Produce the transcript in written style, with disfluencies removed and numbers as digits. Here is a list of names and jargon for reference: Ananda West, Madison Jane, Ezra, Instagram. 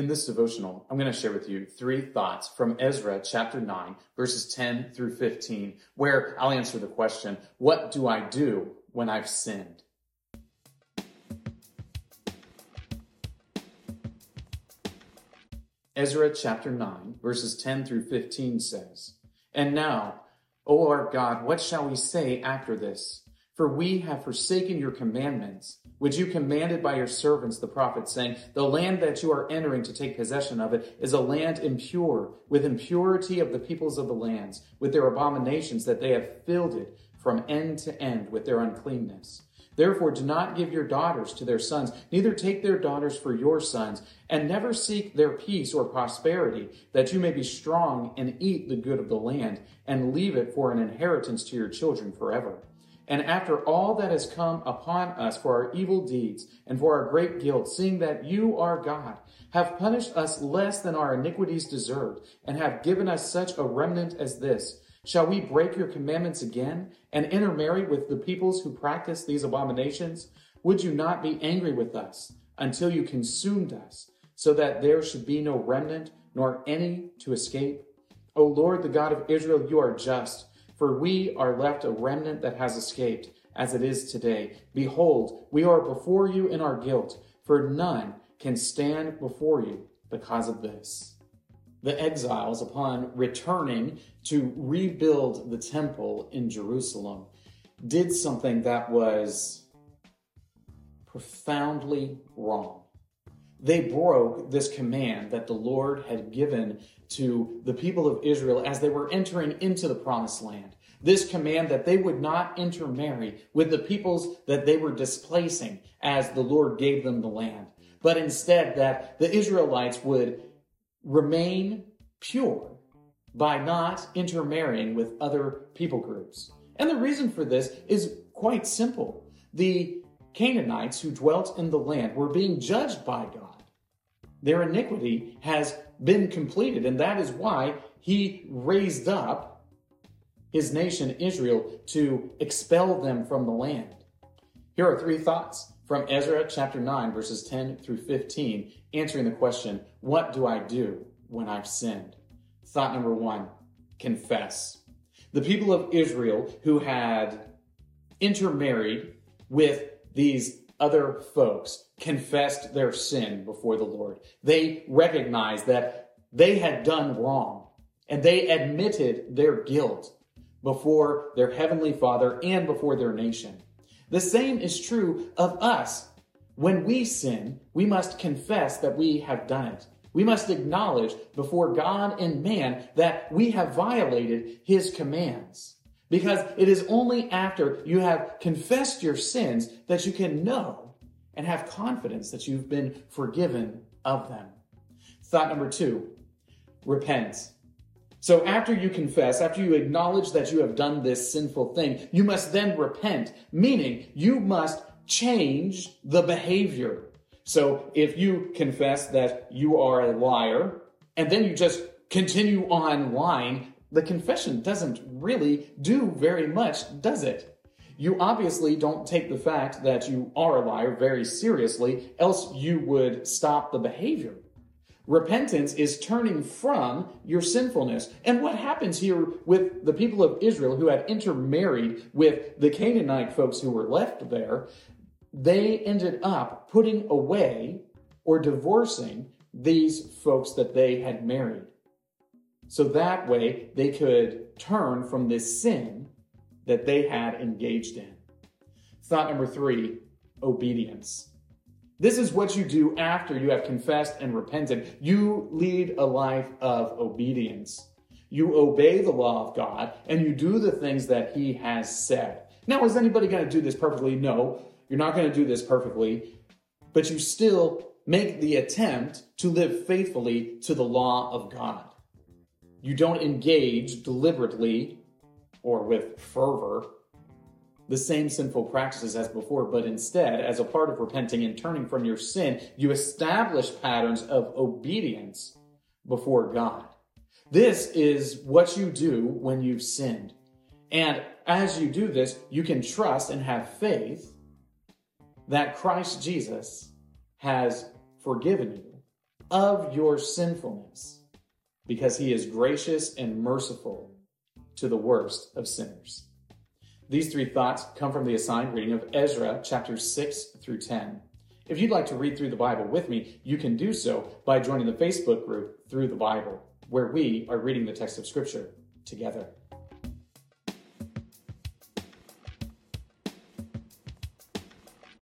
In this devotional, I'm going to share with you three thoughts from Ezra chapter 9, verses 10 through 15, where I'll answer the question, what do I do when I've sinned? Ezra chapter 9, verses 10 through 15 says, "And now, O our God, what shall we say after this? For we have forsaken your commandments, which you commanded by your servants the prophets, saying, the land that you are entering to take possession of it is a land impure, with impurity of the peoples of the lands, with their abominations that they have filled it from end to end with their uncleanness. Therefore do not give your daughters to their sons, neither take their daughters for your sons, and never seek their peace or prosperity, that you may be strong and eat the good of the land, and leave it for an inheritance to your children forever. And after all that has come upon us for our evil deeds and for our great guilt, seeing that you, our God, have punished us less than our iniquities deserved and have given us such a remnant as this, shall we break your commandments again and intermarry with the peoples who practice these abominations? Would you not be angry with us until you consumed us, so that there should be no remnant nor any to escape? O Lord, the God of Israel, you are just. For we are left a remnant that has escaped, as it is today. Behold, we are before you in our guilt, for none can stand before you because of this." The exiles, upon returning to rebuild the temple in Jerusalem, did something that was profoundly wrong. They broke this command that the Lord had given to the people of Israel as they were entering into the promised land. This command that they would not intermarry with the peoples that they were displacing as the Lord gave them the land, but instead that the Israelites would remain pure by not intermarrying with other people groups. And the reason for this is quite simple. The Canaanites who dwelt in the land were being judged by God. Their iniquity has been completed, and that is why he raised up his nation Israel to expel them from the land. Here are three thoughts from Ezra chapter 9, verses 10 through 15, answering the question, what do I do when I've sinned? Thought number one, confess. The people of Israel who had intermarried with these other folks confessed their sin before the Lord. They recognized that they had done wrong, and they admitted their guilt before their heavenly Father and before their nation. The same is true of us. When we sin, we must confess that we have done it. We must acknowledge before God and man that we have violated his commands. Because it is only after you have confessed your sins that you can know and have confidence that you've been forgiven of them. Thought number two, repent. So after you confess, after you acknowledge that you have done this sinful thing, you must then repent, meaning you must change the behavior. So if you confess that you are a liar and then you just continue on lying, the confession doesn't really do very much, does it? You obviously don't take the fact that you are a liar very seriously, else you would stop the behavior. Repentance is turning from your sinfulness. And what happens here with the people of Israel who had intermarried with the Canaanite folks who were left there, they ended up putting away or divorcing these folks that they had married. So that way they could turn from this sin that they had engaged in. Thought number three, obedience. This is what you do after you have confessed and repented. You lead a life of obedience. You obey the law of God and you do the things that he has said. Now, is anybody going to do this perfectly? No, you're not going to do this perfectly, but you still make the attempt to live faithfully to the law of God. You don't engage deliberately or with fervor the same sinful practices as before, but instead, as a part of repenting and turning from your sin, you establish patterns of obedience before God. This is what you do when you've sinned. And as you do this, you can trust and have faith that Christ Jesus has forgiven you of your sinfulness, because he is gracious and merciful to the worst of sinners. These three thoughts come from the assigned reading of Ezra chapters 6 through 10. If you'd like to read through the Bible with me, you can do so by joining the Facebook group Through the Bible, where we are reading the text of Scripture together.